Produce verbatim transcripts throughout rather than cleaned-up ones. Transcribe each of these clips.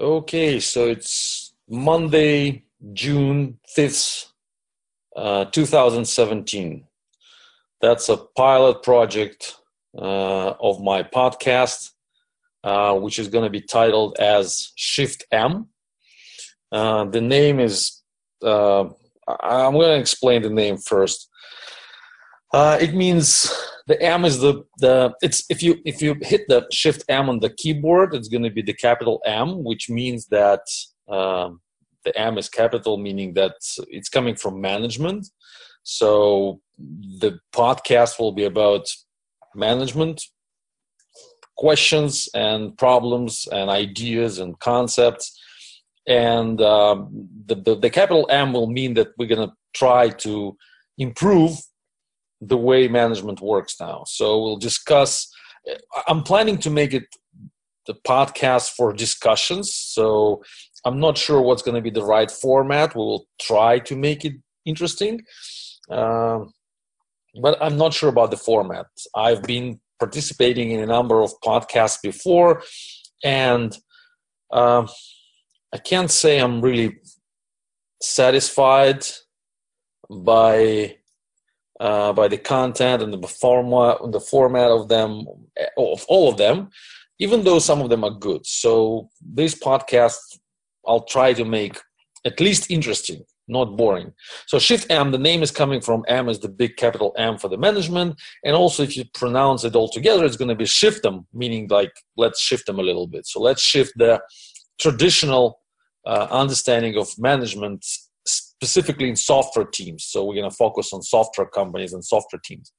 Okay, so it's Monday, June fifth, uh, two thousand seventeen. That's a pilot project uh, of my podcast, uh, which is going to be titled as Shift-M. Uh, the name is, uh, I'm going to explain the name first. Uh, it means the M is the, the it's if you if you hit the Shift M on the keyboard, it's going to be the capital M, which means that um, the M is capital, meaning that it's coming from management. So the podcast will be about management questions and problems and ideas and concepts. And um, the, the the capital M will mean that we're going to try to improve the way management works now. So we'll discuss, I'm planning to make it the podcast for discussions. So I'm not sure what's going to be the right format. We'll try to make it interesting. Uh, but I'm not sure about the format. I've been participating in a number of podcasts before, and uh, I can't say I'm really satisfied by Uh, by the content and the format, the format of them, of all of them, even though some of them are good. So this podcast, I'll try to make at least interesting, not boring. So Shift M, the name is coming from M is the big capital M for the management. And also if you pronounce it all together, it's going to be shift them, meaning like, let's shift them a little bit. So let's shift the traditional uh, understanding of management, specifically in software teams. So we're going to focus on software companies and software teams.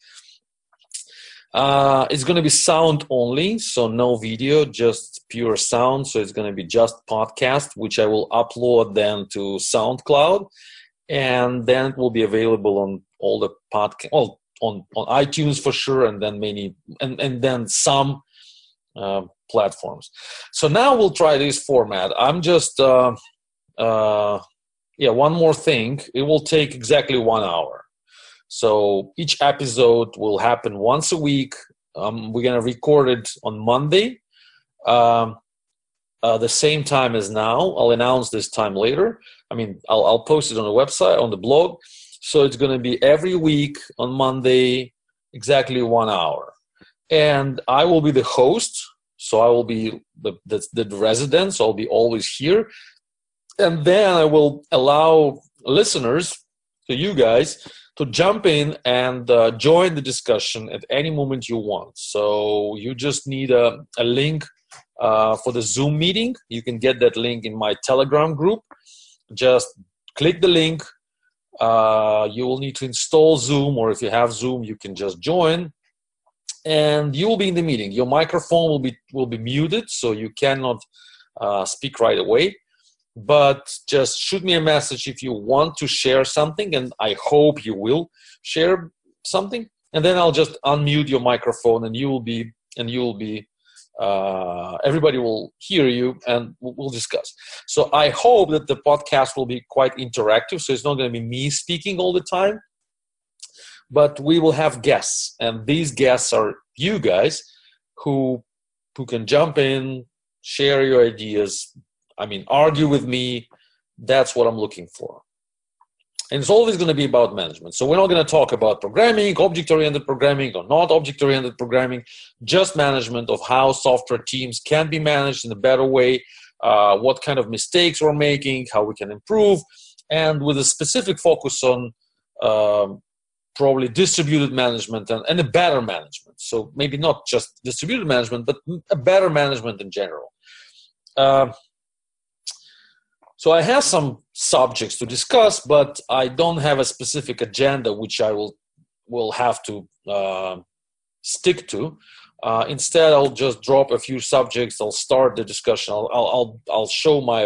Uh, it's going to be sound only, so no video, just pure sound. So it's going to be just podcast, which I will upload then to SoundCloud, and then it will be available on all the podcast, well, on on iTunes for sure, and then many, and and then some uh, platforms. So now we'll try this format. I'm just. Uh, uh, Yeah, one more thing, it will take exactly one hour. So each episode will happen once a week. Um, we're going to record it on Monday, um, uh, the same time as now. I'll announce this time later. I mean, I'll, I'll post it on the website, on the blog. So it's going to be every week on Monday, exactly one hour. And I will be the host, so I will be the, the, the resident, so I'll be always here. And then I will allow listeners, so you guys, to jump in and uh, join the discussion at any moment you want. So you just need a, a link uh, for the Zoom meeting. You can get that link in my Telegram group. Just click the link. Uh, you will need to install Zoom, or if you have Zoom, you can just join. And you will be in the meeting. Your microphone will be, will be muted, so you cannot uh, speak right away. But just shoot me a message if you want to share something, and I hope you will share something. And then I'll just unmute your microphone, and you will be, and you will be, uh, everybody will hear you, and we'll discuss. So I hope that the podcast will be quite interactive. So it's not going to be me speaking all the time, but we will have guests, and these guests are you guys who who can jump in, share your ideas. I mean, argue with me. That's what I'm looking for. And it's always going to be about management. So we're not going to talk about programming, object-oriented programming, or not object-oriented programming, just management of how software teams can be managed in a better way, uh, what kind of mistakes we're making, how we can improve, and with a specific focus on um, probably distributed management and, and a better management. So maybe not just distributed management, but a better management in general. Uh, So I have some subjects to discuss, but I don't have a specific agenda which I will will have to uh, stick to. Uh, instead, I'll just drop a few subjects. I'll start the discussion. I'll I'll I'll show my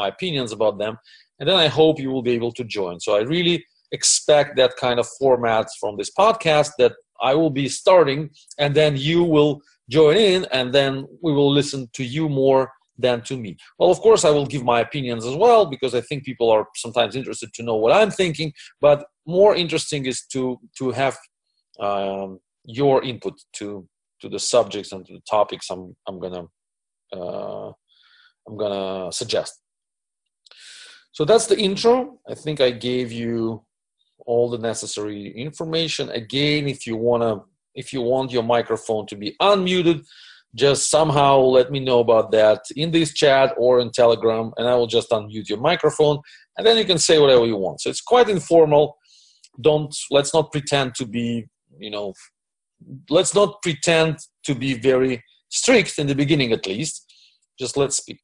my opinions about them, and then I hope you will be able to join. So I really expect that kind of format from this podcast, that I will be starting, and then you will join in, and then we will listen to you more than to me. Well, of course, I will give my opinions as well, because I think people are sometimes interested to know what I'm thinking, but more interesting is to to have um, your input to to the subjects and to the topics I'm, I'm going to uh, I'm gonna suggest. So that's the intro. I think I gave you all the necessary information. Again, if you wanna, if you want your microphone to be unmuted, just somehow let me know about that in this chat or in Telegram, and I will just unmute your microphone, and then you can say whatever you want. So it's quite informal. Don't, let's not pretend to be, you know, let's not pretend to be very strict in the beginning, at least. Just let's speak.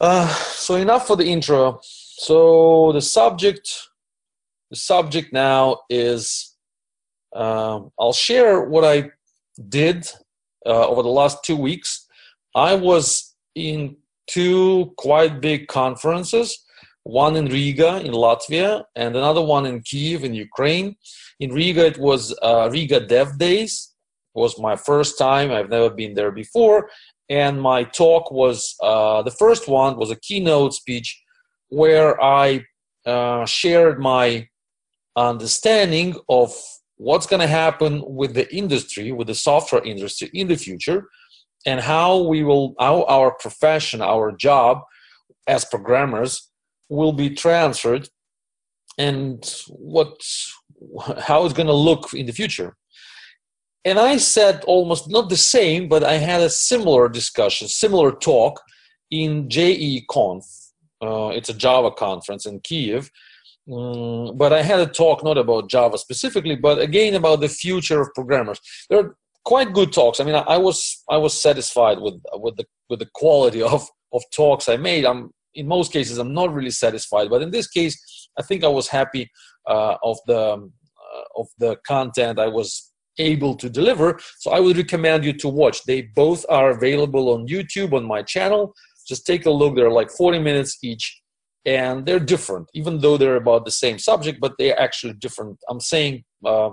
Uh, so enough for the intro. So the subject, the subject now is, um, I'll share what I did Uh, over the last two weeks. I was in two quite big conferences, one in Riga in Latvia and another one in Kyiv in Ukraine. In Riga, it was uh, Riga Dev Days. It was my first time. I've never been there before. And my talk was, uh, the first one was a keynote speech where I uh, shared my understanding of what's going to happen with the industry, with the software industry in the future, and how we will, how our profession, our job as programmers will be transferred, and what, how it's going to look in the future. And I said almost not the same, but I had a similar discussion, similar talk in J E Conf. Uh, it's a Java conference in Kyiv. Mm, but I had a talk not about Java specifically, but again about the future of programmers. There are quite good talks. I mean, I, I was I was satisfied with with the with the quality of of talks I made. I'm in most cases I'm not really satisfied, but in this case I think I was happy uh, of the um, uh, of the content I was able to deliver. So I would recommend you to watch. They both are available on YouTube on my channel. Just take a look. They're like forty minutes each. And they're different, even though they're about the same subject, but they're actually different. I'm saying uh,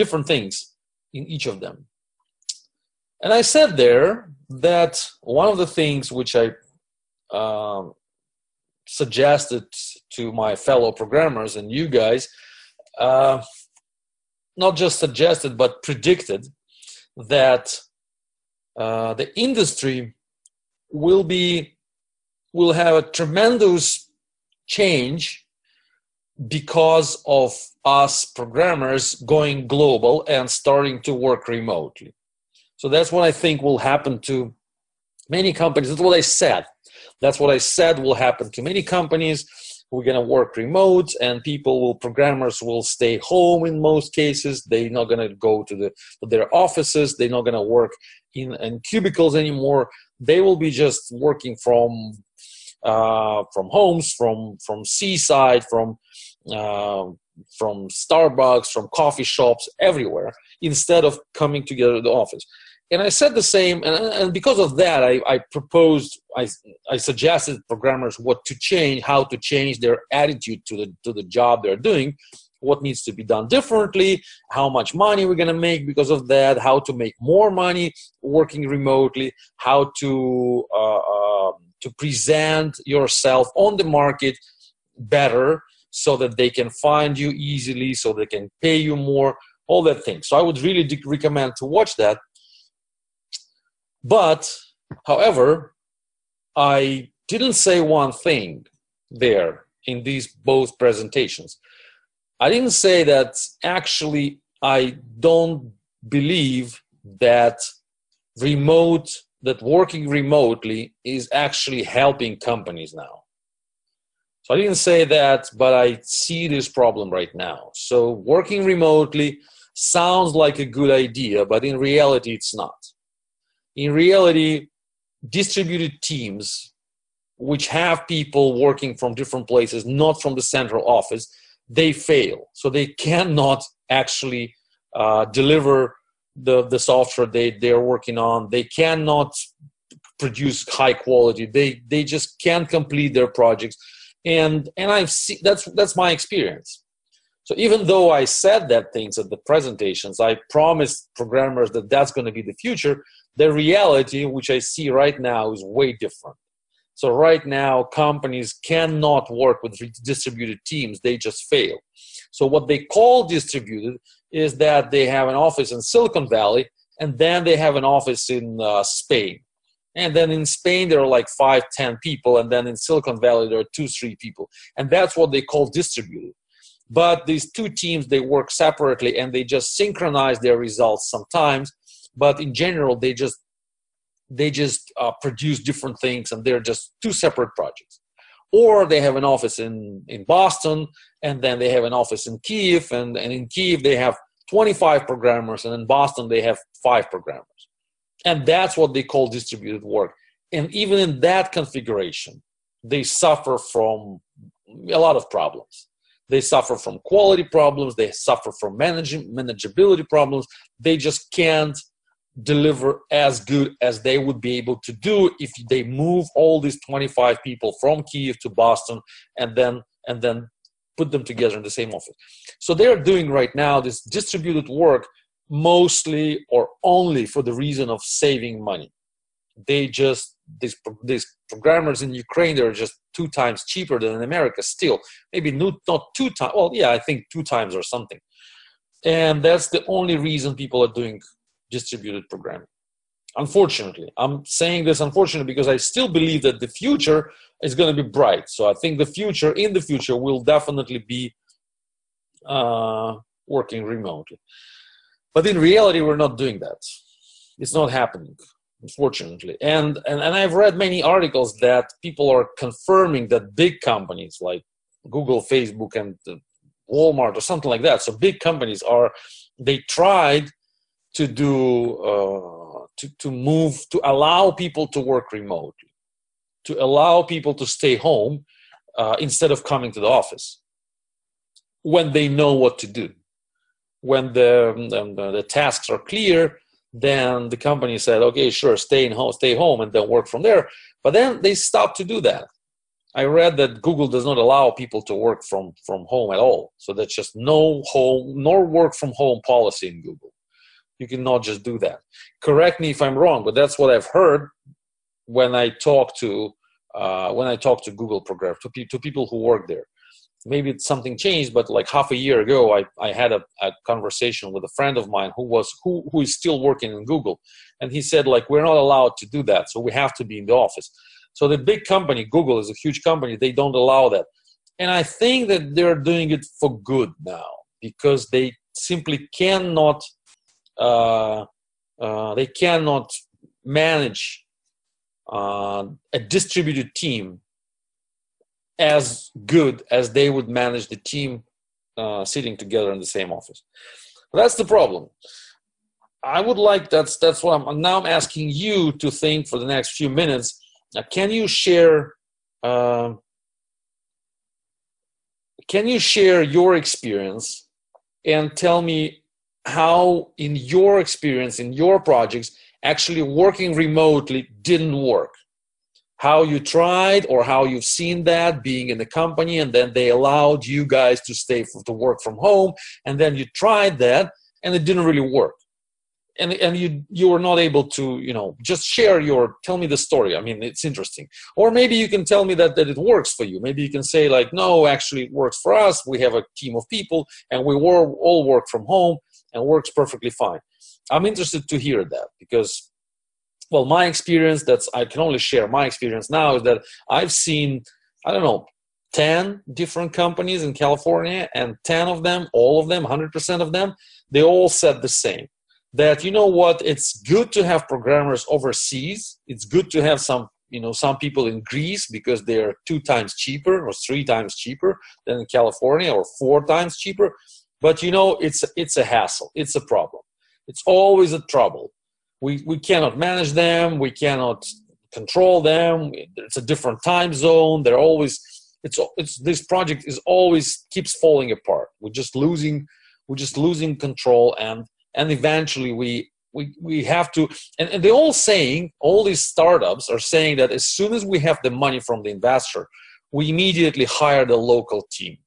different things in each of them. And I said there that one of the things which I um, suggested to my fellow programmers and you guys, uh, not just suggested, but predicted that uh, the industry will be, will have a tremendous change because of us programmers going global and starting to work remotely. So that's what I think will happen to many companies. That's what I said. That's what I said will happen to many companies. We're going to work remote, and people will, programmers will stay home in most cases. They're not going to go to the to their offices. They're not going to work in, in cubicles anymore. They will be just working from uh from homes, from from seaside, from uh, from Starbucks, from coffee shops, everywhere, instead of coming together at the office. And I said the same, and, and because of that I, I proposed I, I suggested programmers what to change, how to change their attitude to the to the job they're doing, what needs to be done differently, how much money we're going to make because of that, how to make more money working remotely, how to uh, uh to present yourself on the market better so that they can find you easily, so they can pay you more, all that thing. So I would really recommend to watch that. But, however, I didn't say one thing there in these both presentations. I didn't say that actually I don't believe that remote that working remotely is actually helping companies now. So I didn't say that, but I see this problem right now. So working remotely sounds like a good idea, but in reality, it's not. In reality, distributed teams, which have people working from different places, not from the central office, they fail. So they cannot actually uh, deliver The, the software they, they're working on. They cannot produce high quality. They, they just can't complete their projects. And, and I've seen, that's, that's my experience. So even though I said that things at the presentations, I promised programmers that that's going to be the future, the reality, which I see right now, is way different. So right now, companies cannot work with distributed teams. They just fail. So what they call distributed is that they have an office in Silicon Valley, and then they have an office in uh, Spain, And then in Spain, there are like five, ten people. And then in Silicon Valley, there are two, three people. And that's what they call distributed. But these two teams, they work separately and they just synchronize their results sometimes. But in general, they just, they just uh, produce different things, and they're just two separate projects. Or they have an office in, in Boston, and then they have an office in Kyiv, and, and in Kyiv they have twenty-five programmers, and in Boston they have five programmers. And that's what they call distributed work. And even in that configuration, they suffer from a lot of problems. They suffer from quality problems, they suffer from managing, manageability problems. They just can't deliver as good as they would be able to do if they move all these twenty-five people from Kyiv to Boston and then and then put them together in the same office. So they are doing right now this distributed work mostly or only for the reason of saving money. They just, these, these programmers in Ukraine, they're just two times cheaper than in America still. Maybe not two times, well, yeah, I think two times or something. And that's the only reason people are doing distributed programming. Unfortunately, I'm saying this unfortunately because I still believe that the future is going to be bright. So I think the future, in the future, will definitely be uh, working remotely. But in reality, we're not doing that. It's not happening, unfortunately. And, and, and I've read many articles that people are confirming that big companies like Google, Facebook, and Walmart or something like that. So big companies are, they tried to do, uh, to, to move, to allow people to work remotely, to allow people to stay home uh, instead of coming to the office when they know what to do. When the, um, the, the tasks are clear, then the company said, okay, sure, stay in home, stay home, and then work from there. But then they stopped to do that. I read that Google does not allow people to work from, from home at all. So that's just no home, nor work from home policy in Google. You cannot just do that. Correct me if I'm wrong, but that's what I've heard when I talk to uh, when I talk to Google programmers, to, pe to people who work there. Maybe it's something changed, but like half a year ago, I, I had a, a conversation with a friend of mine who was who who is still working in Google, and he said like we're not allowed to do that, so we have to be in the office. So the big company, Google is a huge company, they don't allow that, and I think that they're doing it for good now because they simply cannot. Uh, uh, they cannot manage uh, a distributed team as good as they would manage the team uh, sitting together in the same office. But that's the problem. I would like, that's, that's what I'm, now I'm asking you to think for the next few minutes. Now, can you share, uh, can you share your experience and tell me how in your experience, in your projects, actually working remotely didn't work? How you tried or how you've seen that being in the company and then they allowed you guys to stay for, to work from home and then you tried that and it didn't really work. And, and you, you were not able to, you know, just share your, tell me the story. I mean, it's interesting. Or maybe you can tell me that, that it works for you. Maybe you can say like, no, actually it works for us. We have a team of people and we were, all work from home. And works perfectly fine. I'm interested to hear that because, well, my experience, that's, I can only share my experience now, is that I've seen, I don't know, ten different companies in California, and ten of them, all of them, one hundred percent of them, they all said the same. That, you know what, it's good to have programmers overseas. It's good to have some, you know, some people in Greece because they are two times cheaper or three times cheaper than in California or four times cheaper. But you know, it's it's a hassle. It's a problem. It's always a trouble. We we cannot manage them. We cannot control them. It's a different time zone. They're always. It's it's this project is always keeps falling apart. We're just losing. We're just losing control, and and eventually we we we have to. And, and they're all saying, all these startups are saying that as soon as we have the money from the investor, we immediately hire the local team.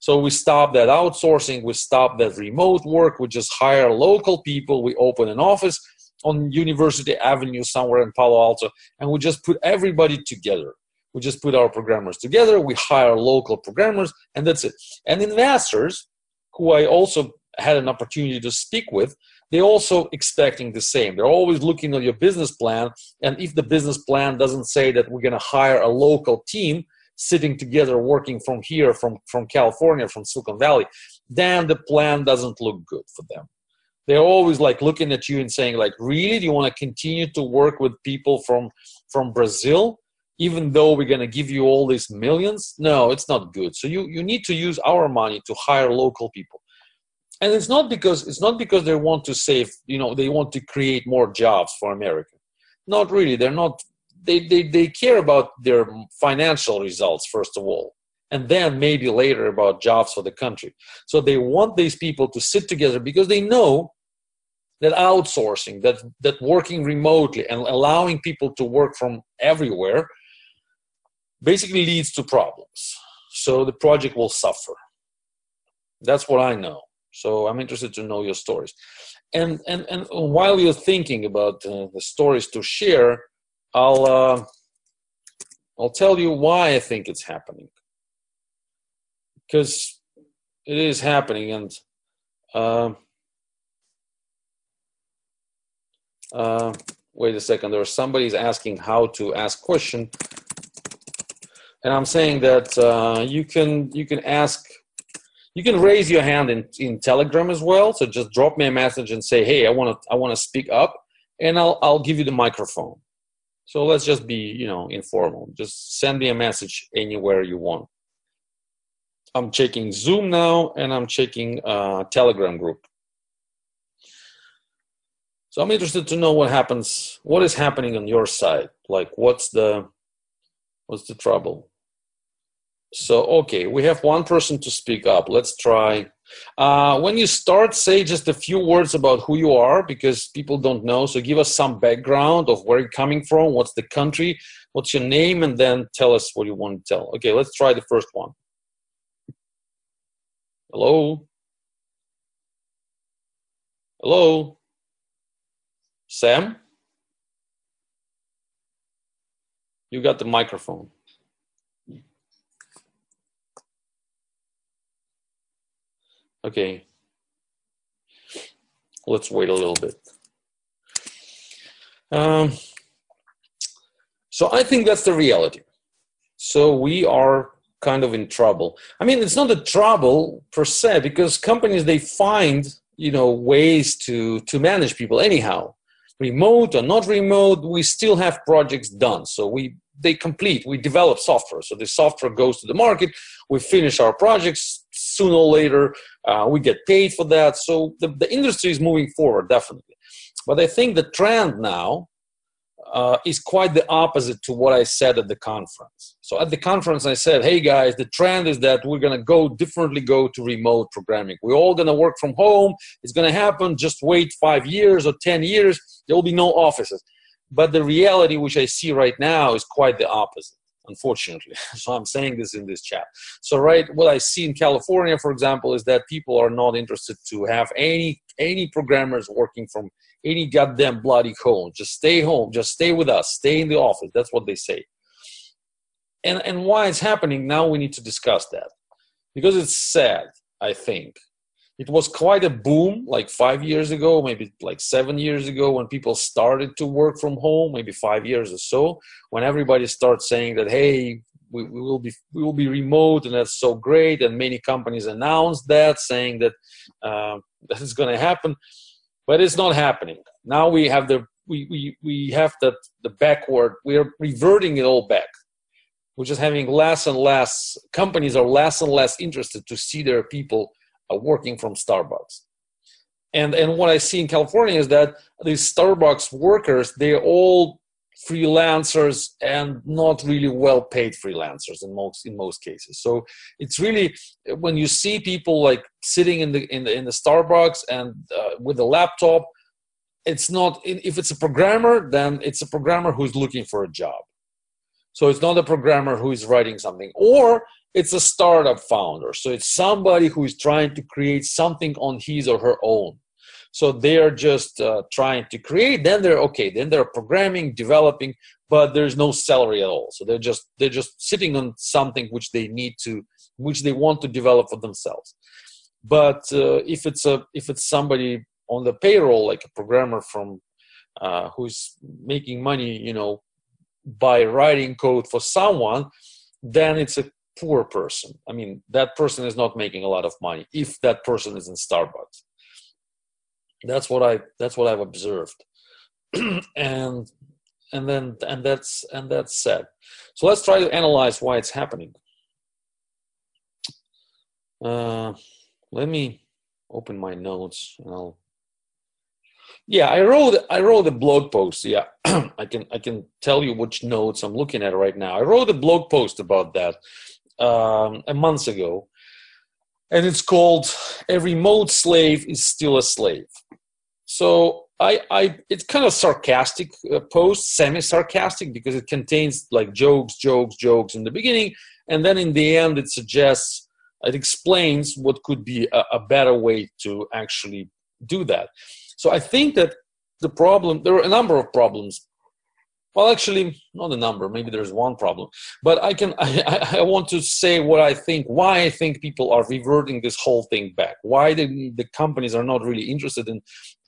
So we stop that outsourcing, we stop that remote work, we just hire local people, we open an office on University Avenue somewhere in Palo Alto, and we just put everybody together. We just put our programmers together, we hire local programmers, and that's it. And investors, who I also had an opportunity to speak with, they're also expecting the same. They're always looking at your business plan, and if the business plan doesn't say that we're going to hire a local team sitting together working from here, from, from California, from Silicon Valley, then the plan doesn't look good for them. They're always like looking at you and saying like, really, do you want to continue to work with people from, from Brazil, even though we're going to give you all these millions? No, it's not good. So you, you need to use our money to hire local people. And it's not because, it's not because they want to save, you know, they want to create more jobs for America. Not really. They're not, they, they, they care about their financial results, first of all, and then maybe later about jobs for the country. So they want these people to sit together because they know that outsourcing, that, that working remotely and allowing people to work from everywhere basically leads to problems. So the project will suffer. That's what I know. So I'm interested to know your stories. And, and, and while you're thinking about uh, the stories to share, I'll, uh, I'll tell you why I think it's happening. Because it is happening, and uh, uh, wait a second, there's somebody's asking how to ask question, and I'm saying that uh, you can you can ask, you can raise your hand in in Telegram as well. So just drop me a message and say, hey, I want to I want to speak up, and I'll I'll give you the microphone. So let's just be you know informal. Just send me a message anywhere you want. I'm checking Zoom now, and I'm checking uh, Telegram group. So I'm interested to know what happens, what is happening on your side. Like, what's the, what's the trouble? So, okay, we have one person to speak up. Let's try. Uh, when you start, say just a few words about who you are, because people don't know. So give us some background of where you're coming from, what's the country, what's your name, and then tell us what you want to tell. Okay, let's try the first one. Hello? Hello? Sam? You got the microphone. Okay. Let's wait a little bit. Um, so I think that's the reality. So we are kind of in trouble. I mean, it's not a trouble per se, because companies, they find, you know, ways to, to manage people anyhow. Remote or not remote, we still have projects done. So we, they complete, we develop software. So the software goes to the market, we finish our projects sooner or later, uh, we get paid for that. So the, the industry is moving forward, definitely. But I think the trend now Uh, is quite the opposite to what I said at the conference. So at the conference I said, hey guys, the trend is that we're going to go differently, go to remote programming. We're all going to work from home. It's going to happen. Just wait five years or ten years. There will be no offices. But the reality which I see right now is quite the opposite, unfortunately. So I'm saying this in this chat. So right, what I see in California, for example, is that people are not interested to have any, any programmers working from any goddamn bloody home. Just stay home. Just stay with us. Stay in the office. That's what they say. And, and why it's happening now, we need to discuss that. Because it's sad, I think. It was quite a boom like five years ago, maybe like seven years ago, when people started to work from home, maybe five years or so, when everybody starts saying that, hey, we, we, will be, we will be remote and that's so great. And many companies announced that, saying that uh, that is going to happen. But it's not happening. Now we have the we we, we have the, the backward. We are reverting it all back. We're just having less and less companies are less and less interested to see their people uh, working from Starbucks. And and what I see in California is that these Starbucks workers, they're all freelancers, and not really well-paid freelancers in most in most cases. So it's really, when you see people like sitting in the in the in the Starbucks and uh, with a laptop, it's not. If it's a programmer, then it's a programmer who's looking for a job. So it's not a programmer who is writing something, or it's a startup founder. So it's somebody who is trying to create something on his or her own. So they are just uh, trying to create. Then they're okay. Then they're programming, developing, but there's no salary at all. So they're just they're just sitting on something which they need to, which they want to develop for themselves. But uh, if it's a if it's somebody on the payroll, like a programmer from uh, who's making money, you know, by writing code for someone, then it's a poor person. I mean, that person is not making a lot of money if that person is in Starbucks. That's what I that's what I've observed, and and then and that's and that's sad. So let's try to analyze why it's happening. Uh, let me open my notes. And I'll, yeah, I wrote I wrote a blog post. Yeah, I can I can tell you which notes I'm looking at right now. I wrote a blog post about that um, a month ago, and it's called "A Remote Slave Is Still a Slave." So I, I it's kind of sarcastic uh, post, semi-sarcastic, because it contains like jokes, jokes, jokes in the beginning, and then in the end it suggests, it explains what could be a, a better way to actually do that. So I think that the problem, there are a number of problems. Well, actually, not a number, maybe there's one problem, but I can, I, I want to say what I think, why I think people are reverting this whole thing back, why the, the companies are not really interested in,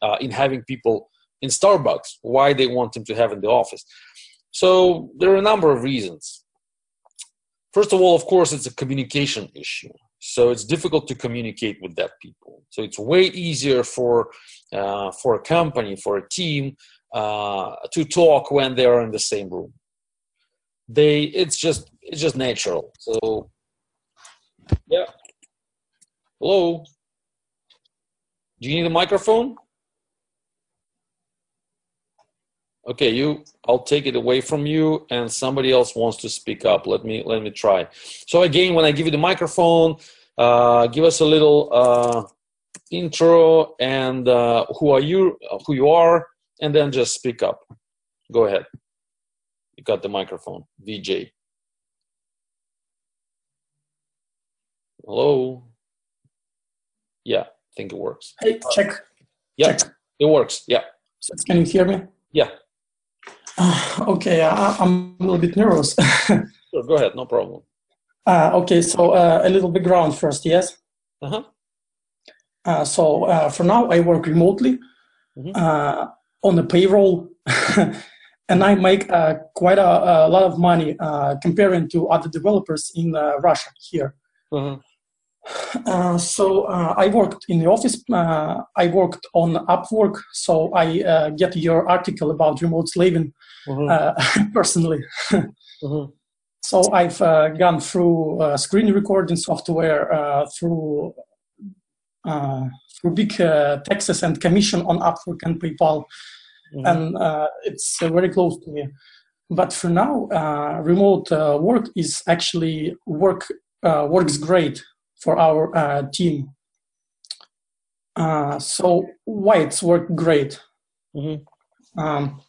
uh, in having people in Starbucks, why they want them to have in the office. So there are a number of reasons. First of all, of course, it's a communication issue. So it's difficult to communicate with that people. So it's way easier for, uh, for a company, for a team, Uh, to talk when they are in the same room. They, it's just, it's just natural. So, yeah. Hello. Do you need a microphone? Okay, you. I'll take it away from you, and somebody else wants to speak up. Let me, let me try. So again, when I give you the microphone, uh, give us a little uh, intro and uh, who are you? Who you are? And then just speak up. Go ahead. You got the microphone, V J. Hello. Yeah, I think it works. Hey, check. Yeah, check. It works. Yeah. Can you hear me? Yeah. Uh, okay, I, I'm a little bit nervous. Sure, go ahead, no problem. Uh, okay, so uh, a little background first, yes? Uh-huh. Uh, so uh, for now, I work remotely. Mm-hmm. Uh, on the payroll, and I make uh, quite a, a lot of money uh, comparing to other developers in uh, Russia here. Mm-hmm. uh, so uh, I worked in the office. Uh, I worked on Upwork, so I uh, get your article about remote slaving mm-hmm. uh, personally. mm-hmm. So I've uh, gone through uh, screen recording software, uh, through uh, through big uh, taxes and commission on Upwork and PayPal. Mm-hmm. And uh, it's uh, very close to me. But for now, uh, remote uh, work is actually work uh, works great for our uh, team. Uh, so why it's worked great? Mm-hmm. Um,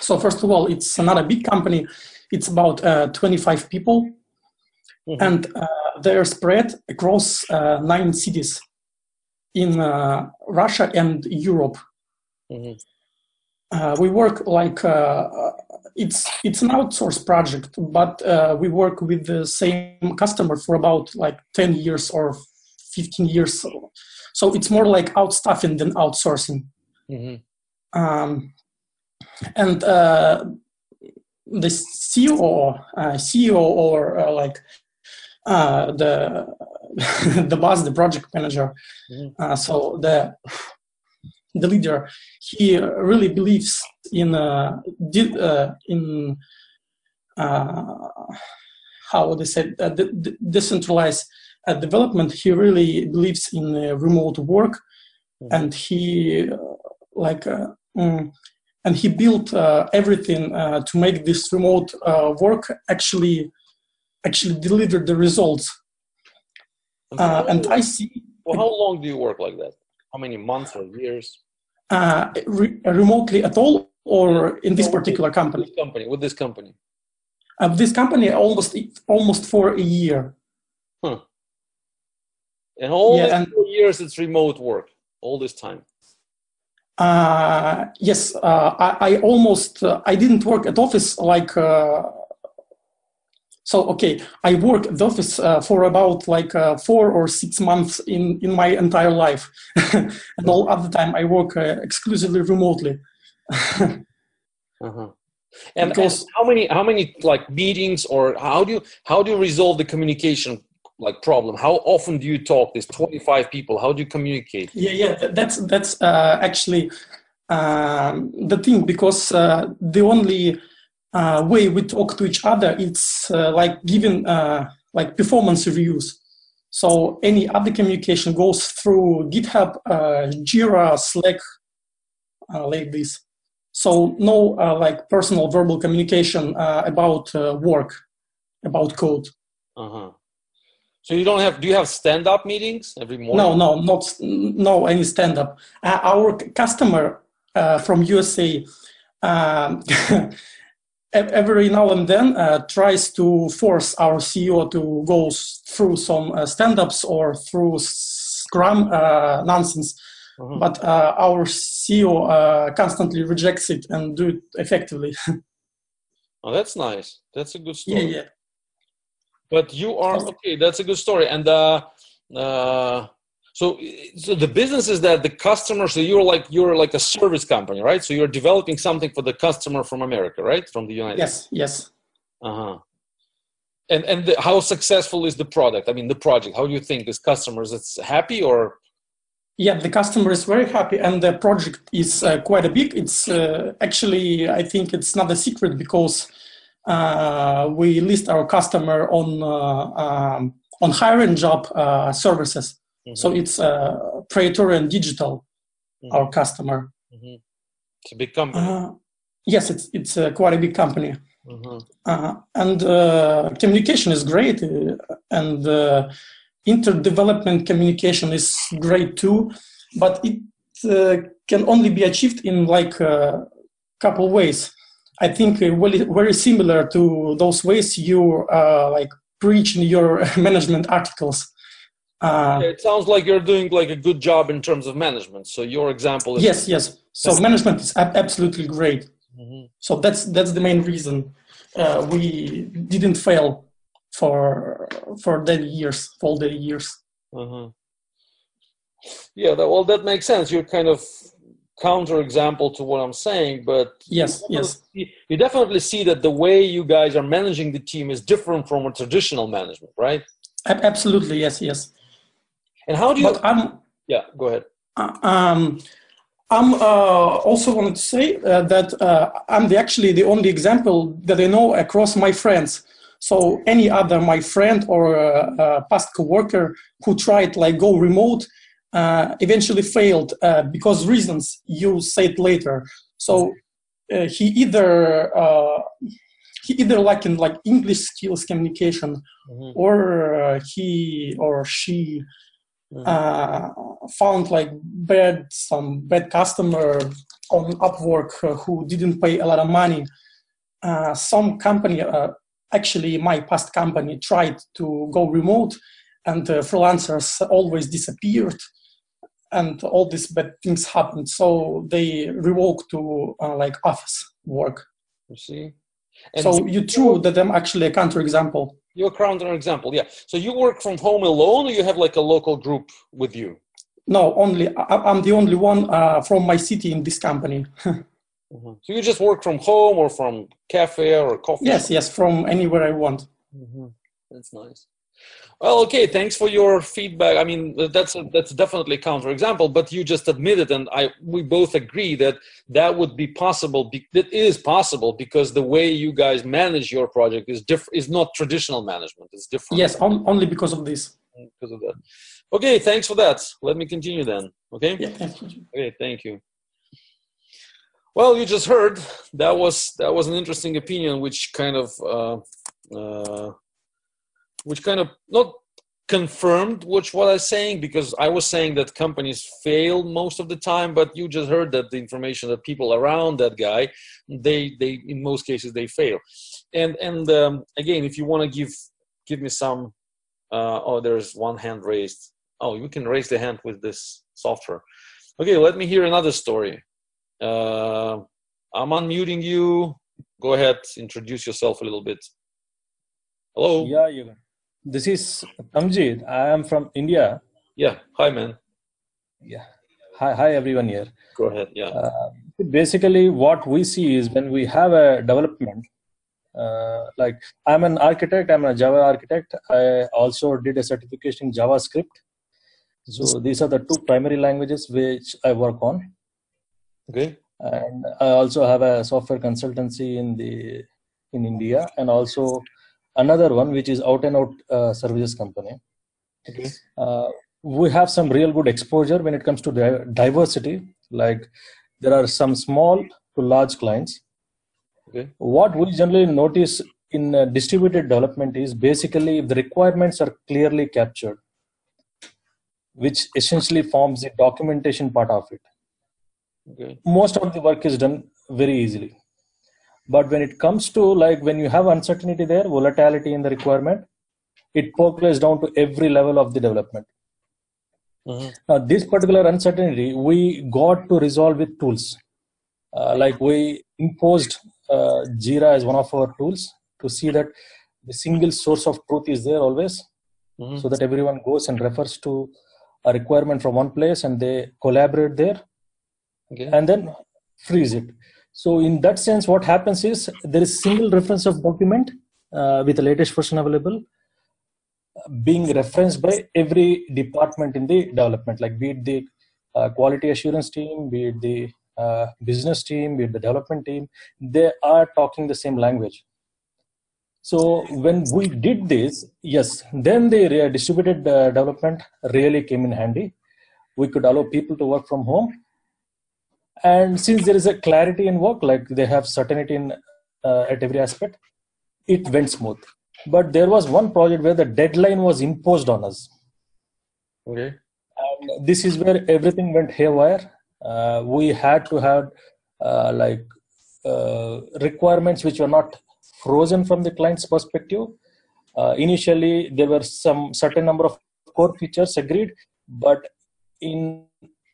so first of all, it's not a big company. It's about uh, twenty-five people. Mm-hmm. And uh, they're spread across uh, nine cities in uh, Russia and Europe. Mm-hmm. Uh, we work like, uh, it's it's an outsourced project, but uh, we work with the same customer for about like ten years or fifteen years. So it's more like outstaffing than outsourcing. Mm-hmm. Um, and uh, the C O O, uh, C E O or uh, like uh, the the boss, the project manager, mm-hmm. uh, so the the leader, he really believes in uh, did, uh, in uh, how would I say uh, de de decentralized uh, development. He really believes in uh, remote work, mm-hmm. and he uh, like uh, mm, and he built uh, everything uh, to make this remote uh, work actually actually deliver the results. Uh, and I see. Well, how long do you work like that? How many months or years? Uh, re remotely at all, or in this particular company? With this company. With this company, uh, this company almost almost for a year. Huh. And all yeah, and four years, it's remote work. All this time. Uh, yes, uh, I, I almost uh, I didn't work at office like. Uh, So, okay, I worked at the office uh, for about like uh, four or six months in, in my entire life. And all other time I work uh, exclusively remotely. uh-huh. And, because, and how many, how many like meetings or how do you, how do you resolve the communication like problem? How often do you talk? There's twenty-five people. How do you communicate? Yeah, yeah, that's, that's uh, actually uh, the thing, because uh, the only Uh, way we talk to each other, it's uh, like giving uh, like performance reviews. So any other communication goes through GitHub, uh, Jira, Slack, uh, like this. So no uh, like personal verbal communication uh, about uh, work, about code. Uh-huh. So you don't have, do you have stand-up meetings every morning? No, no, not, no, any stand-up. Uh, our customer uh, from U S A, um, every now and then uh, tries to force our C E O to go through some uh, stand-ups or through Scrum uh, nonsense. Mm-hmm. But uh, our C E O uh, constantly rejects it and do it effectively. Oh, that's nice. That's a good story. Yeah, yeah. But you are, okay, that's a good story. And uh, uh, so, so the business is that the customer, so you're like, you're like a service company, right? So you're developing something for the customer from America, right? From the United States. Yes, yes. Uh-huh. And, and the, how successful is the product? I mean, the project, how do you think this customer is happy or? Yeah, the customer is very happy and the project is uh, quite a big. It's uh, actually, I think it's not a secret because uh, we list our customer on, uh, um, on hiring job uh, services. Mm-hmm. So it's uh, Praetorian Digital, mm-hmm. our customer. Mm-hmm. It's a big company. Uh, yes, it's it's uh, quite a big company. Mm-hmm. uh, and uh, communication is great, uh, and uh, interdevelopment communication is great too. But it uh, can only be achieved in like a couple ways. I think uh, well, very similar to those ways you uh, like preach in your management articles. Uh, it sounds like you're doing like a good job in terms of management. So your example is yes, yes. So management is ab absolutely great. Mm-hmm. So that's that's the main reason uh, we didn't fail for for that years, for all the years. Uh-huh. Yeah, that, well, that makes sense. You're kind of counter example to what I'm saying, but yes, you yes, see, you definitely see that the way you guys are managing the team is different from a traditional management, right? Ab absolutely, yes, yes. And how do you? But I'm, yeah, go ahead. Um, I'm uh, also wanted to say uh, that uh, I'm the, actually the only example that I know across my friends. So any other my friend or uh, uh, past coworker who tried like go remote uh, eventually failed uh, because reasons you said later. So uh, he either uh, he either lacking like English skills communication, mm-hmm. or uh, he or she. Uh, found like bad, some bad customer on Upwork uh, who didn't pay a lot of money. Uh, some company, uh, actually my past company tried to go remote and uh, freelancers always disappeared and all these bad things happened. So they revoked to uh, like office work. You see? And so you true that I'm actually a counterexample. You're a counterexample, yeah. So you work from home alone, or you have like a local group with you? No, only I'm the only one uh, from my city in this company. Mm-hmm. So you just work from home or from cafe or coffee? Yes, yes, from anywhere I want. Mm-hmm. That's nice. Well, okay, thanks for your feedback. I mean, that's a, that's definitely a counterexample, but you just admitted, and I we both agree that that would be possible. Be, that is possible because the way you guys manage your project is different. Is not traditional management. It's different. Yes, on, only because of this. Because of that. Okay, thanks for that. Let me continue then. Okay. Yeah. Thank you. Okay. Thank you. Well, you just heard that was that was an interesting opinion, which kind of. Uh, uh, which kind of not confirmed which what I was saying, because I was saying that companies fail most of the time, but you just heard that the information that people around that guy, they, they in most cases, they fail. And, and um, again, if you want to give, give me some, uh, oh, there's one hand raised. Oh, you can raise the hand with this software. Okay, let me hear another story. Uh, I'm unmuting you. Go ahead, introduce yourself a little bit. Hello. Yeah, you. This is Tamjeet. I am from India. Yeah. Hi, man. Yeah. Hi, hi, everyone here. Go ahead. Yeah. Uh, basically, what we see is when we have a development, uh, like I'm an architect. I'm a Java architect. I also did a certification in JavaScript. So these are the two primary languages which I work on. Okay. And I also have a software consultancy in the in India, and also another one which is out and out uh, services company. Okay. Uh, we have some real good exposure when it comes to the diversity. Like there are some small to large clients. Okay. What we generally notice in uh, distributed development is basically if the requirements are clearly captured, which essentially forms the documentation part of it. Okay. Most of the work is done very easily. But when it comes to like when you have uncertainty there, volatility in the requirement, it percolates down to every level of the development. Mm-hmm. Now, this particular uncertainty, we got to resolve with tools. Uh, like we imposed uh, Jira as one of our tools to see that the single source of truth is there always, mm-hmm. so that everyone goes and refers to a requirement from one place and they collaborate there. Okay. And then freeze it. So in that sense, what happens is there is single reference of document uh, with the latest version available being referenced by every department in the development, like be it the uh, quality assurance team, be it the uh, business team, be it the development team, they are talking the same language. So when we did this, yes, then the distributed uh, development really came in handy. We could allow people to work from home. And since there is a clarity in work, like they have certainty in uh, at every aspect, it went smooth. But there was one project where the deadline was imposed on us. Okay. And this is where everything went haywire. Uh, we had to have uh, like uh, requirements which were not frozen from the client's perspective. Uh, initially, there were some certain number of core features agreed, but in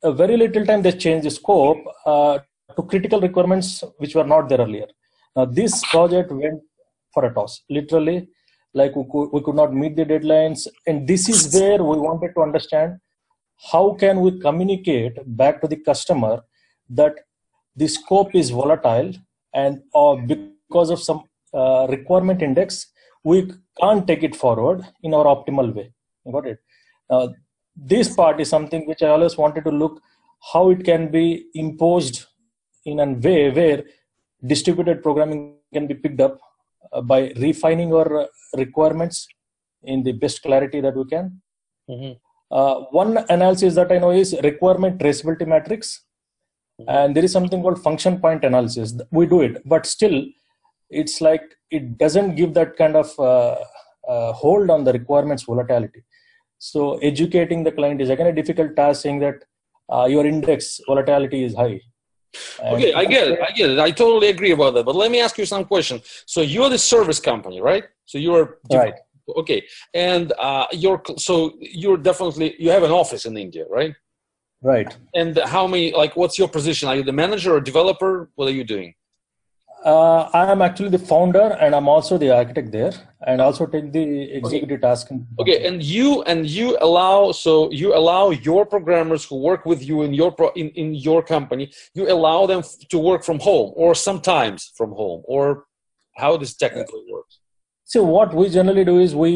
a very little time they changed the scope uh, to critical requirements which were not there earlier. Now this project went for a toss, literally, like we could, we could not meet the deadlines. And this is where we wanted to understand how can we communicate back to the customer that the scope is volatile and uh, because of some uh, requirement index, we can't take it forward in our optimal way. You got it? Uh, This part is something which I always wanted to look how it can be imposed in a way where distributed programming can be picked up uh, by refining our requirements in the best clarity that we can. Mm-hmm. Uh, one analysis that I know is requirement traceability matrix. Mm-hmm. And there is something called function point analysis. We do it, but still it's like it doesn't give that kind of uh, uh, hold on the requirements volatility. So educating the client is again a difficult task, saying that uh, your index volatility is high. And okay, I get it. I get it. I totally agree about that. But let me ask you some questions. So you're the service company, right? So you're right. Okay, and uh, you're so you're definitely you have an office in India, right? Right. And how many? Like, what's your position? Are you the manager or developer? What are you doing? Uh, I am actually the founder, and I'm also the architect there, and also take the executive okay. task. Okay, and you and you allow so you allow your programmers who work with you in your pro, in in your company, you allow them to work from home or sometimes from home, or how this technically yeah. works. So what we generally do is we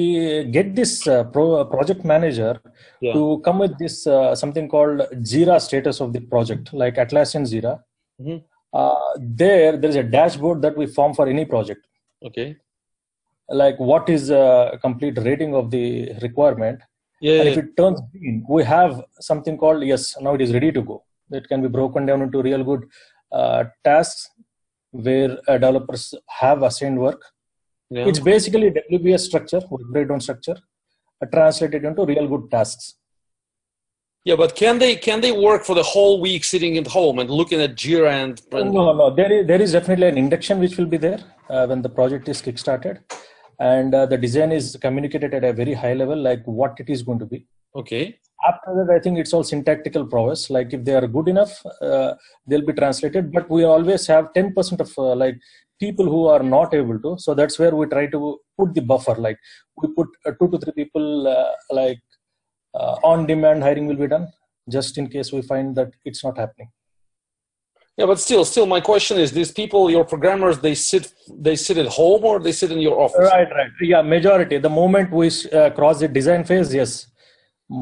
get this uh, pro, project manager yeah. to come with this uh, something called Jira status of the project, like Atlassian Jira. Mm-hmm. Uh, there, there is a dashboard that we form for any project. Okay. Like what is a complete rating of the requirement. Yeah. And yeah. if it turns green, we have something called, yes, now it is ready to go. It can be broken down into real good uh, tasks where uh, developers have assigned work. Yeah. It's basically a W B S structure, work breakdown structure, uh, translated into real good tasks. Yeah, but can they can they work for the whole week sitting at home and looking at Jira and? and no, no, there is there is definitely an induction which will be there uh, when the project is kickstarted, and uh, the design is communicated at a very high level, like what it is going to be. Okay. After that, I think it's all syntactical prowess. Like if they are good enough, uh, they'll be translated. But we always have ten percent of uh, like people who are not able to. So that's where we try to put the buffer. Like we put uh, two to three people uh, like uh, on demand hiring will be done just in case we find that it's not happening. Yeah, but still, still, my question is: these people, your programmers, they sit, they sit at home or they sit in your office? Right, right. Yeah, majority. The moment we uh, cross the design phase, yes,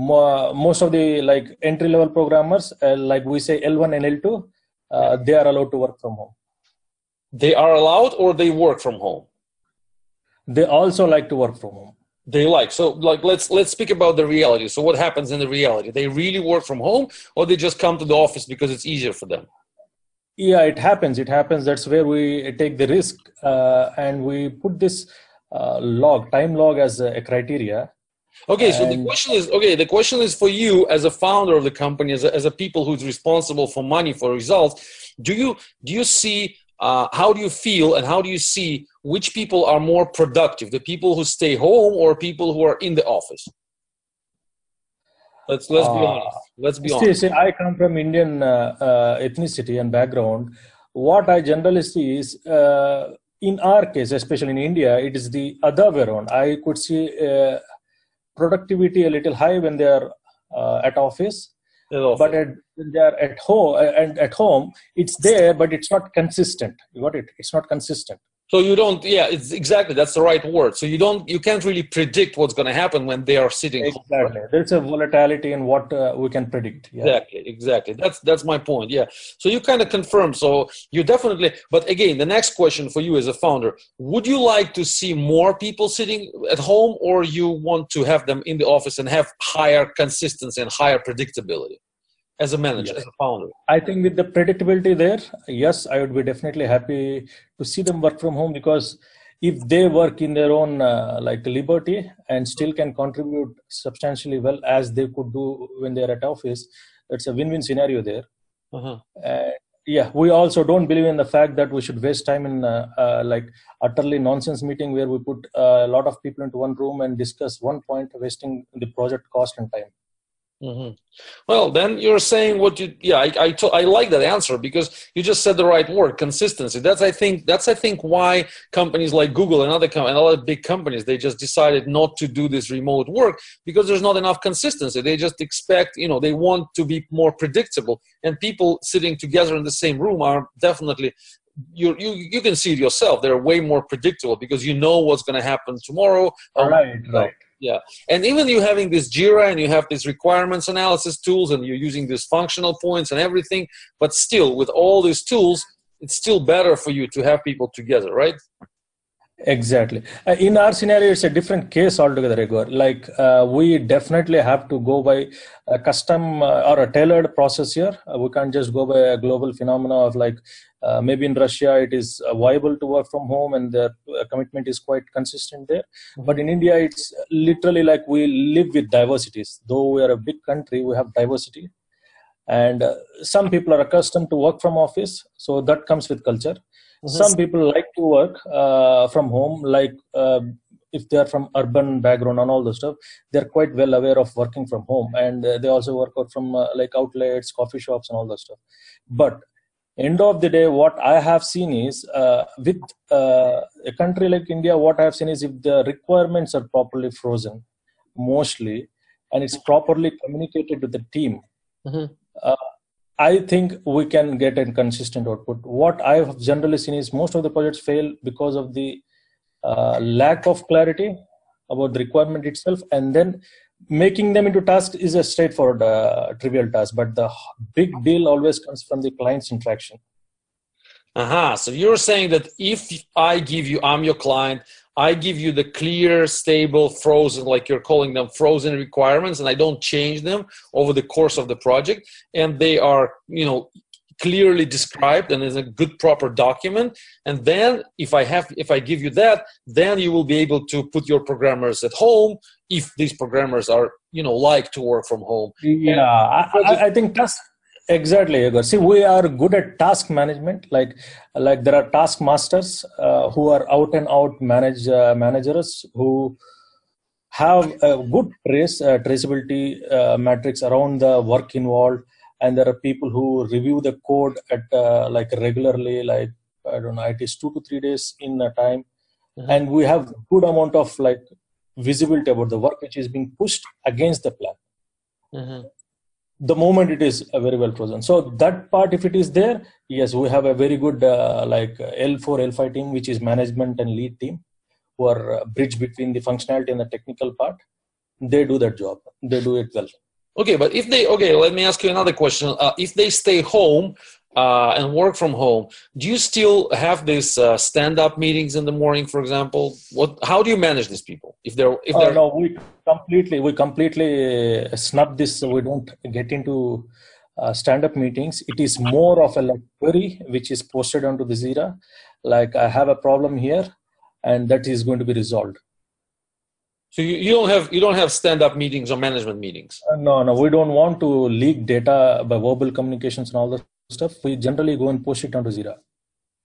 Mo most of the like entry-level programmers, uh, like we say L one and L two, uh, they are allowed to work from home. They are allowed, or they work from home. They also like to work from home. They like so like let's let's speak about the reality. So what happens in the reality? They really work from home, or they just come to the office because it's easier for them? Yeah, it happens. It happens. That's where we take the risk, uh, and we put this uh, log, time log, as a, a criteria. Okay, and so the question is, okay, the question is for you as a founder of the company, as a, as a people who's responsible for money, for results. Do you do you see? Uh, how do you feel, and how do you see which people are more productive? The people who stay home or people who are in the office? Let's let's uh, be honest. Let's be see, honest. See, I come from Indian uh, uh, ethnicity and background. What I generally see is, uh, in our case, especially in India, it is the other way around. I could see uh, productivity a little high when they are uh, at office. But at, when they are at home, and at home, it's there, but it's not consistent. You got it? It's not consistent. So you don't, yeah, it's exactly, that's the right word. So you don't, you can't really predict what's going to happen when they are sitting. Exactly. Home, right? There's a volatility in what uh, we can predict. Yeah. Exactly, exactly. That's, that's my point, yeah. So you kind of confirm, so you definitely, but again, the next question for you as a founder, would you like to see more people sitting at home, or you want to have them in the office and have higher consistency and higher predictability? As a manager, yes. As a founder, I think with the predictability there, yes, I would be definitely happy to see them work from home, because if they work in their own uh, like liberty and still can contribute substantially well as they could do when they're at office, that's a win-win scenario there. Uh-huh. uh, yeah, we also don't believe in the fact that we should waste time in uh, uh, like utterly nonsense meeting where we put a lot of people into one room and discuss one point, wasting the project cost and time. Mm-hmm. Well, then you're saying what you, yeah, I, I, to, I like that answer, because you just said the right word, consistency. That's, I think, that's, I think why companies like Google and other, com and other big companies, they just decided not to do this remote work, because there's not enough consistency. They just expect, you know, they want to be more predictable, and people sitting together in the same room are definitely, you, you, you can see it yourself. They're way more predictable because you know what's going to happen tomorrow. Or, right, you know, right. Yeah, and even you having this Jira and you have these requirements analysis tools and you're using these functional points and everything, but still with all these tools, it's still better for you to have people together, right? Exactly. Uh, in our scenario, it's a different case altogether, Igor. Like uh, we definitely have to go by a custom uh, or a tailored process here. Uh, we can't just go by a global phenomena of like, Uh, maybe in Russia, it is uh, viable to work from home and the uh, commitment is quite consistent there. But in India, it's literally like we live with diversities. Though we are a big country, we have diversity. And uh, some people are accustomed to work from office. So that comes with culture. Mm-hmm. Some people like to work uh, from home, like uh, if they are from urban background and all those stuff, they're quite well aware of working from home. And uh, they also work out from uh, like outlets, coffee shops and all that stuff. But end of the day, what I have seen is uh, with uh, a country like India, what I have seen is if the requirements are properly frozen, mostly, and it's properly communicated to the team, mm-hmm. uh, I think we can get a consistent output. What I have generally seen is most of the projects fail because of the uh, lack of clarity about the requirement itself, and then making them into tasks is a straightforward uh, trivial task, but the big deal always comes from the client's interaction. Uh-huh. So you're saying that if I give you, I'm your client, I give you the clear, stable, frozen, like you're calling them, frozen requirements, and I don't change them over the course of the project, and they are, you know, clearly described and is a good proper document, and then if I have if I give you that, then you will be able to put your programmers at home if these programmers are, you know, like to work from home. Yeah, and I, I, I think task, exactly, Igor. See, we are good at task management. Like like there are task masters uh, who are out and out manage uh, managers who have a good trace uh, traceability uh, matrix around the work involved. And there are people who review the code at uh, like regularly, like I don't know, at least two to three days in a time. Mm-hmm. And we have good amount of like visibility about the work which is being pushed against the plan. Mm-hmm. The moment it is very well present. So that part, if it is there, yes, we have a very good uh, like L four, L five team, which is management and lead team, who are a bridge between the functionality and the technical part. They do that job. They do it well. Okay, but if they, okay, let me ask you another question. Uh, if they stay home uh, and work from home, do you still have these uh, stand-up meetings in the morning, for example? What? How do you manage these people? If they're, if they're... Uh, no, we completely, we completely snub this. So we don't get into uh, stand-up meetings. It is more of a like, query which is posted onto the Jira. Like, I have a problem here, and that is going to be resolved. So you, you don't have you don't have stand-up meetings or management meetings? Uh, no, no, we don't want to leak data by verbal communications and all that stuff. We generally go and push it onto Jira.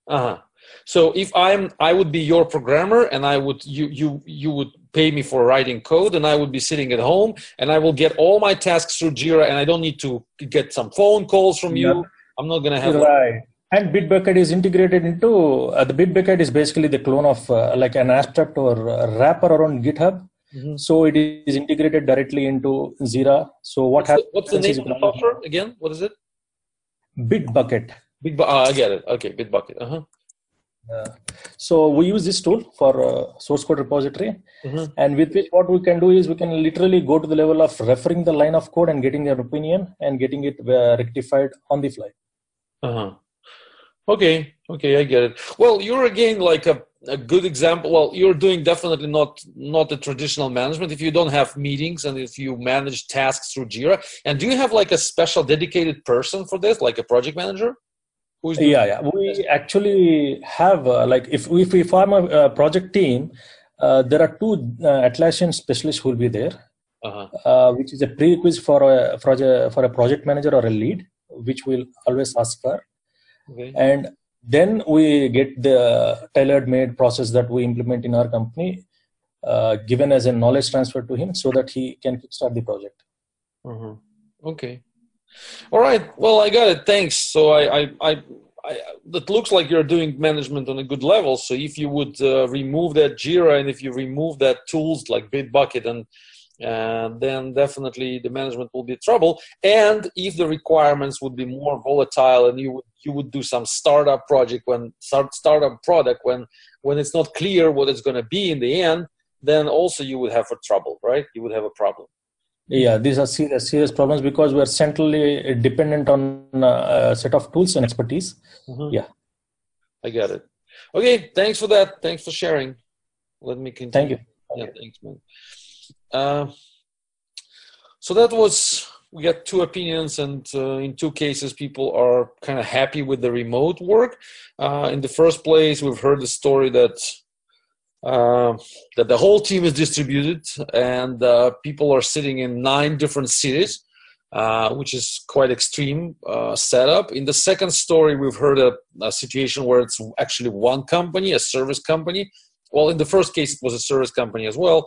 Uh-huh. So if I'm, I would be your programmer, and I would you you you would pay me for writing code, and I would be sitting at home, and I will get all my tasks through Jira, and I don't need to get some phone calls from you. No. I'm not gonna have. Right. And Bitbucket is integrated into uh, the Bitbucket is basically the clone of uh, like an abstract or wrapper around GitHub. Mm-hmm. So it is integrated directly into Jira. So what happens? What's the name of the software again? What is it? Bitbucket. Bit, uh, I get it. Okay, Bitbucket. Uh-huh. Uh, so we use this tool for uh, source code repository, mm-hmm. and with which what we can do is we can literally go to the level of referring the line of code and getting their opinion and getting it uh, rectified on the fly. Uh-huh. Okay. Okay, I get it. Well, you're again like a. a good example. Well, you're doing definitely not not the traditional management if you don't have meetings and if you manage tasks through Jira. And do you have like a special dedicated person for this, like a project manager? Who's yeah, yeah. We actually have uh, like if we, if we form a uh, project team, uh, there are two uh, Atlassian specialists who will be there, uh-huh. uh, which is a prerequisite for a for a, for a project manager or a lead, which we'll always ask for. Okay. And then we get the tailor-made process that we implement in our company uh, given as a knowledge transfer to him so that he can start the project. Mm-hmm. Okay. All right. Well, I got it. Thanks. So I, I, I, I, it looks like you're doing management on a good level. So if you would uh, remove that Jira and if you remove that tools like Bitbucket and Uh, then definitely the management will be trouble. And if the requirements would be more volatile, and you would you would do some startup project when start startup product when when it's not clear what it's going to be in the end, then also you would have a trouble, right? You would have a problem. Yeah, these are serious serious problems because we are centrally dependent on a set of tools and expertise. Mm-hmm. Yeah, I got it. Okay, thanks for that. Thanks for sharing. Let me continue. Thank you. Thank yeah, you. Thanks, man. Uh, so that was, we got two opinions, and uh, in two cases people are kind of happy with the remote work. Uh, in the first place, we've heard the story that uh, that the whole team is distributed, and uh, people are sitting in nine different cities, uh, which is quite extreme uh, setup. In the second story, we've heard a, a situation where it's actually one company, a service company. Well, in the first case it was a service company as well.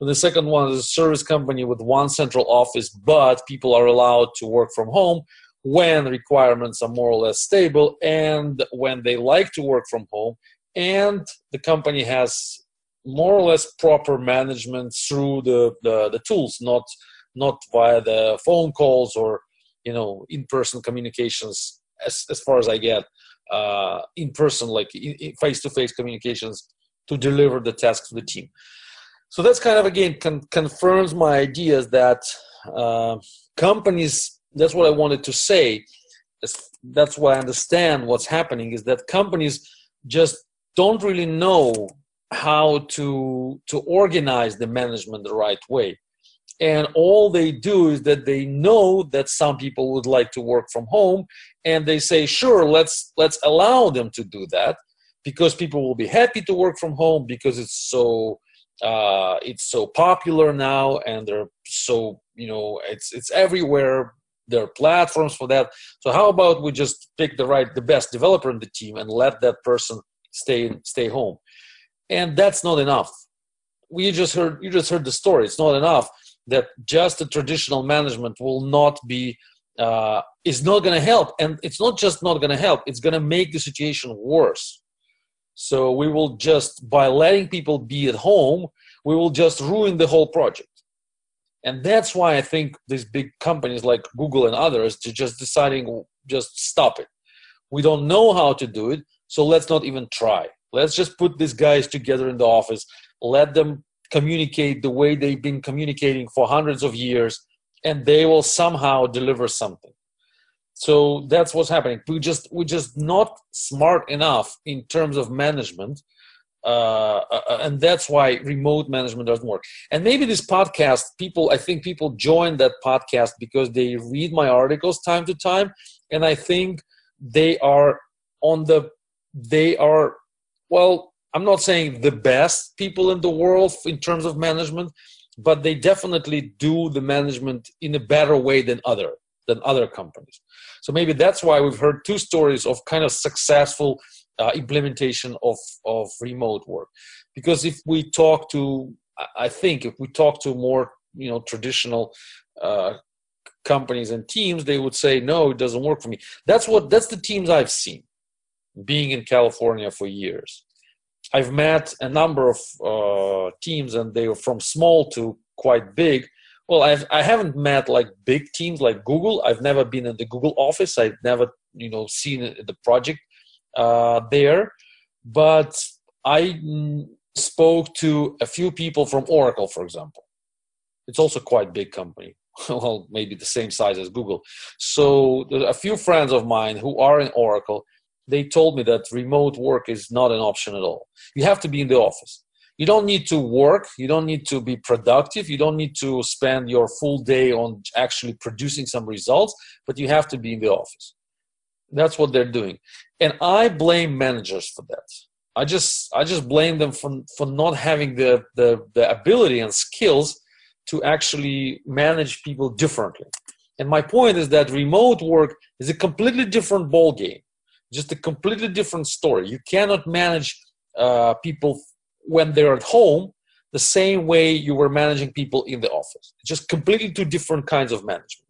And the second one is a service company with one central office, but people are allowed to work from home when requirements are more or less stable and when they like to work from home. And the company has more or less proper management through the, the, the tools, not not via the phone calls or, you know, in-person communications, as, as far as I get, uh, in-person, like face-to-face communications to deliver the task to the team. So that's kind of, again, con confirms my ideas that uh, companies, that's what I wanted to say, that's what I understand what's happening, is that companies just don't really know how to, to organize the management the right way. And all they do is that they know that some people would like to work from home, and they say, sure, let's, let's allow them to do that, because people will be happy to work from home, because it's so... uh it's so popular now, and they're so, you know, it's it's everywhere, there are platforms for that. So how about we just pick the right the best developer in the team and let that person stay stay home? And that's not enough. We just heard you just heard the story. It's not enough that just the traditional management will not be uh, is not going to help. And it's not just not going to help, it's going to make the situation worse. So we will just, by letting people be at home, we will just ruin the whole project. And that's why I think these big companies like Google and others are just deciding, just stop it. We don't know how to do it, so let's not even try. Let's just put these guys together in the office, let them communicate the way they've been communicating for hundreds of years, and they will somehow deliver something. So that's what's happening. We just, we're just not smart enough in terms of management. Uh, and that's why remote management doesn't work. And maybe this podcast, people, I think people join that podcast because they read my articles time to time. And I think they are on the, they are, well, I'm not saying the best people in the world in terms of management, but they definitely do the management in a better way than other, than other companies. So maybe that's why we've heard two stories of kind of successful Uh, implementation of, of remote work. Because if we talk to, I think if we talk to more, you know, traditional uh, companies and teams, they would say, no, it doesn't work for me. That's what, that's the teams I've seen being in California for years. I've met a number of uh, teams, and they were from small to quite big. Well, I've, I haven't met like big teams like Google. I've never been in the Google office. I've never, you know, seen the project Uh, there, but I mm, spoke to a few people from Oracle, for example. It's also quite a big company, well, maybe the same size as Google. So a few friends of mine who are in Oracle, they told me that remote work is not an option at all. You have to be in the office. You don't need to work. You don't need to be productive. You don't need to spend your full day on actually producing some results, but you have to be in the office. That's what they're doing. And I blame managers for that. I just I just blame them for, for not having the, the, the ability and skills to actually manage people differently. And my point is that remote work is a completely different ball game, just a completely different story. You cannot manage uh, people when they're at home the same way you were managing people in the office. Just completely two different kinds of management.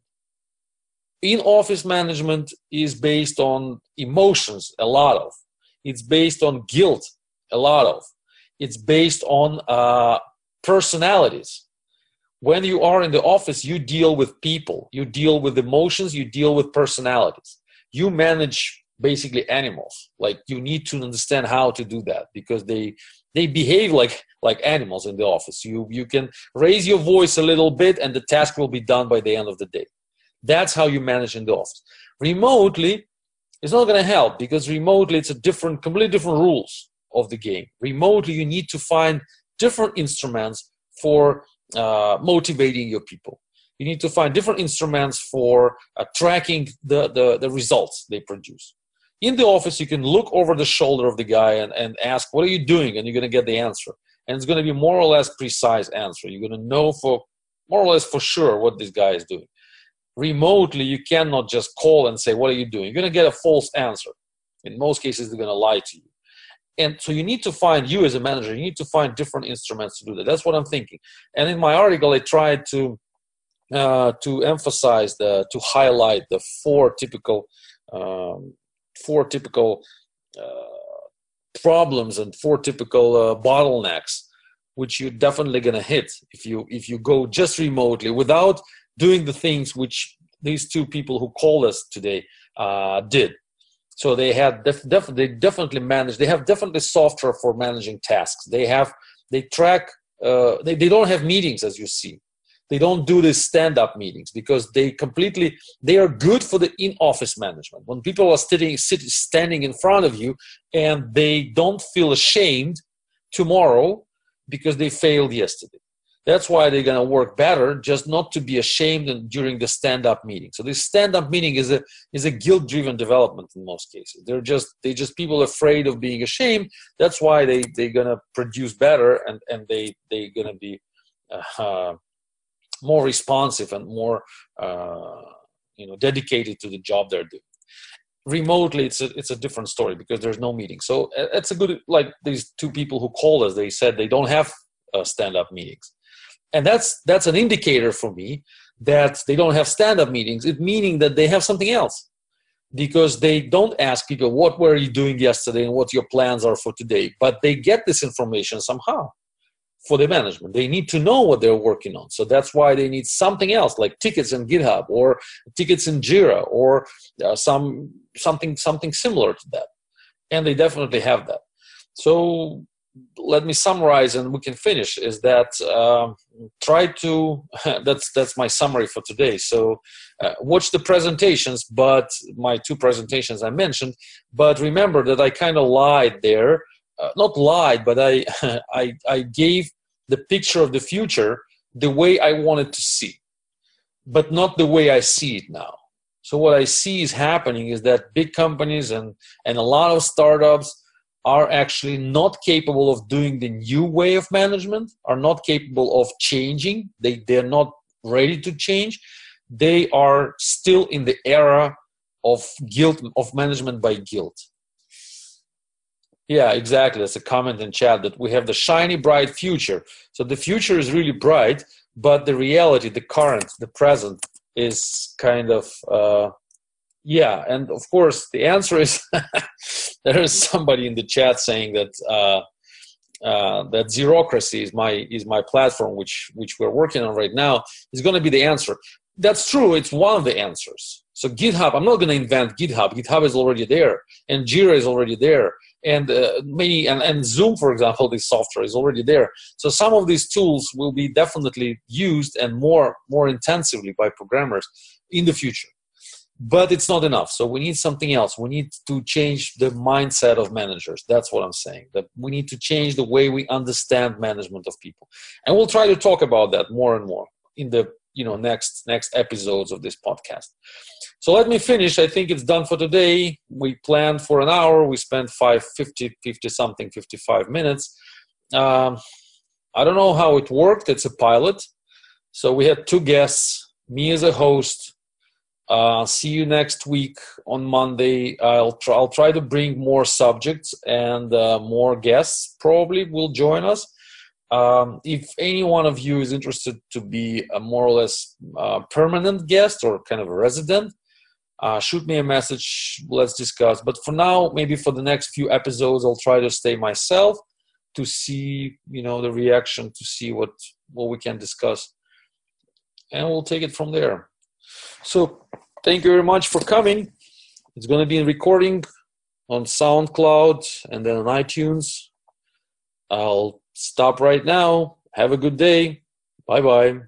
In-office management is based on emotions, a lot of. It's based on guilt, a lot of. It's based on uh, personalities. When you are in the office, you deal with people. You deal with emotions. You deal with personalities. You manage basically animals. Like, you need to understand how to do that because they they behave like, like animals in the office. You, you can raise your voice a little bit and the task will be done by the end of the day. That's how you manage in the office. Remotely, it's not going to help because remotely it's a different, completely different rules of the game. Remotely, you need to find different instruments for uh, motivating your people. You need to find different instruments for uh, tracking the, the, the results they produce. In the office, you can look over the shoulder of the guy and, and ask, what are you doing? And you're going to get the answer. And it's going to be more or less precise answer. You're going to know for more or less for sure what this guy is doing. Remotely, you cannot just call and say, what are you doing? You're going to get a false answer. In most cases, they're going to lie to you. And so you need to find, you as a manager, you need to find different instruments to do that. That's what I'm thinking. And in my article, I tried to uh, to emphasize, the, to highlight the four typical, um, four typical uh, problems and four typical uh, bottlenecks, which you're definitely going to hit if you if you go just remotely without doing the things which these two people who called us today uh, did. So they had def def they definitely managed. They have definitely software for managing tasks. They have they track. Uh, they they don't have meetings, as you see. They don't do these stand-up meetings because they completely they are good for the in-office management. When people are sitting sitting standing in front of you and they don't feel ashamed tomorrow because they failed yesterday. That's why they're going to work better, just not to be ashamed during the stand-up meeting. So this stand-up meeting is a is a guilt-driven development in most cases. They're just they just people afraid of being ashamed. That's why they they're going to produce better and and they they're going to be uh, more responsive and more uh, you know dedicated to the job they're doing. Remotely, it's a it's a different story because there's no meeting. So it's a good like these two people who called us. They said they don't have uh, stand-up meetings. And that's that's an indicator for me that they don't have stand-up meetings, it meaning that they have something else, because they don't ask people, what were you doing yesterday and what your plans are for today? But they get this information somehow for the management. They need to know what they're working on. So that's why they need something else, like tickets in GitHub or tickets in Jira or uh, some something something similar to that. And they definitely have that. So let me summarize and we can finish, is that um, try to, that's, that's my summary for today. So uh, watch the presentations, but my two presentations I mentioned, but remember that I kind of lied there, uh, not lied, but I, I, I gave the picture of the future the way I wanted to see, but not the way I see it now. So what I see is happening is that big companies and, and a lot of startups are actually not capable of doing the new way of management, are not capable of changing. They, they're not ready to change. They are still in the era of guilt, of management by guilt. Yeah, exactly. That's a comment in chat that we have the shiny, bright future. So the future is really bright, but the reality, the current, the present is kind of... Uh, yeah, and of course, the answer is there is somebody in the chat saying that uh, uh, that Zerocracy is my is my platform, which which we're working on right now, is going to be the answer. That's true. It's one of the answers. So GitHub, I'm not going to invent GitHub. GitHub is already there, and Jira is already there, and uh, many and, and Zoom, for example, this software is already there. So some of these tools will be definitely used and more more intensively by programmers in the future. But it's not enough. So we need something else. We need to change the mindset of managers. That's what I'm saying. That we need to change the way we understand management of people. And we'll try to talk about that more and more in the you know next next episodes of this podcast. So let me finish. I think it's done for today. We planned for an hour. We spent five, fifty, fifty something, fifty-five minutes. Um, I don't know how it worked. It's a pilot. So we had two guests, me as a host. Uh, see you next week on Monday. I'll try, I'll try to bring more subjects and uh, more guests probably will join us. Um, if any one of you is interested to be a more or less uh, permanent guest or kind of a resident, uh, shoot me a message. Let's discuss. But for now, maybe for the next few episodes, I'll try to stay myself to see, you know, the reaction, to see what, what we can discuss. And we'll take it from there. So thank you very much for coming. It's going to be in recording on SoundCloud and then on iTunes. I'll stop right now. Have a good day. Bye-bye.